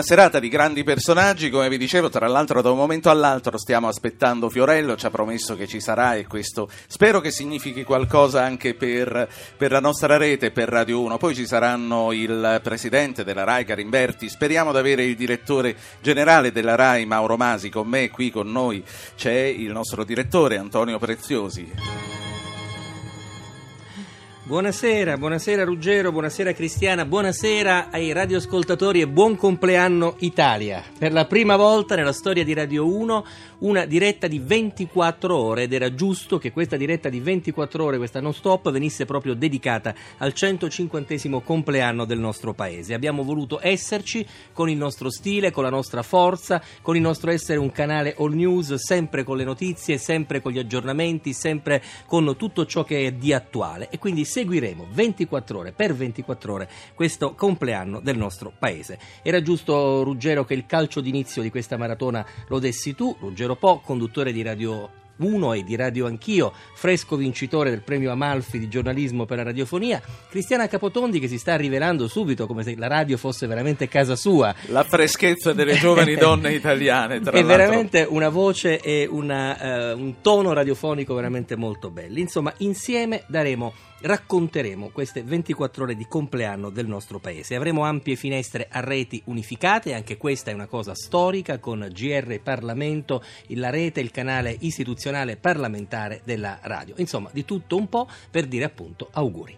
Una serata di grandi personaggi, come vi dicevo, tra l'altro da un momento all'altro stiamo aspettando Fiorello, ci ha promesso che ci sarà e questo spero che significhi qualcosa anche per la nostra rete, per Radio 1. Poi ci saranno il presidente della RAI, Garimberti, speriamo di avere il direttore generale della RAI, Mauro Masi, con me. Qui con noi c'è il nostro direttore, Antonio Preziosi. Buonasera Ruggero, buonasera Cristiana, buonasera ai radioascoltatori e buon compleanno Italia. Per la prima volta nella storia di Radio 1 una diretta di 24 ore ed era giusto che questa diretta di 24 ore, questa non stop, venisse proprio dedicata al 150° compleanno del nostro paese. Abbiamo voluto esserci con il nostro stile, con la nostra forza, con il nostro essere un canale all news, sempre con le notizie, sempre con gli aggiornamenti, sempre con tutto ciò che è di attuale e quindi seguiremo 24 ore per 24 ore questo compleanno del nostro paese. Era giusto, Ruggero, che il calcio d'inizio di questa maratona lo dessi tu, Ruggero Po, conduttore di Radio 1 e di Radio Anch'io, fresco vincitore del premio Amalfi di giornalismo per la radiofonia, Cristiana Capotondi, che si sta rivelando subito come se la radio fosse veramente casa sua. La freschezza delle giovani donne italiane, tra l'altro. È veramente una voce e un tono radiofonico veramente molto belli. Insomma, insieme racconteremo queste 24 ore di compleanno del nostro paese. Avremo ampie finestre a reti unificate, anche questa è una cosa storica, con GR Parlamento, la rete, il canale istituzionale parlamentare della radio. Insomma, di tutto un po' per dire appunto auguri.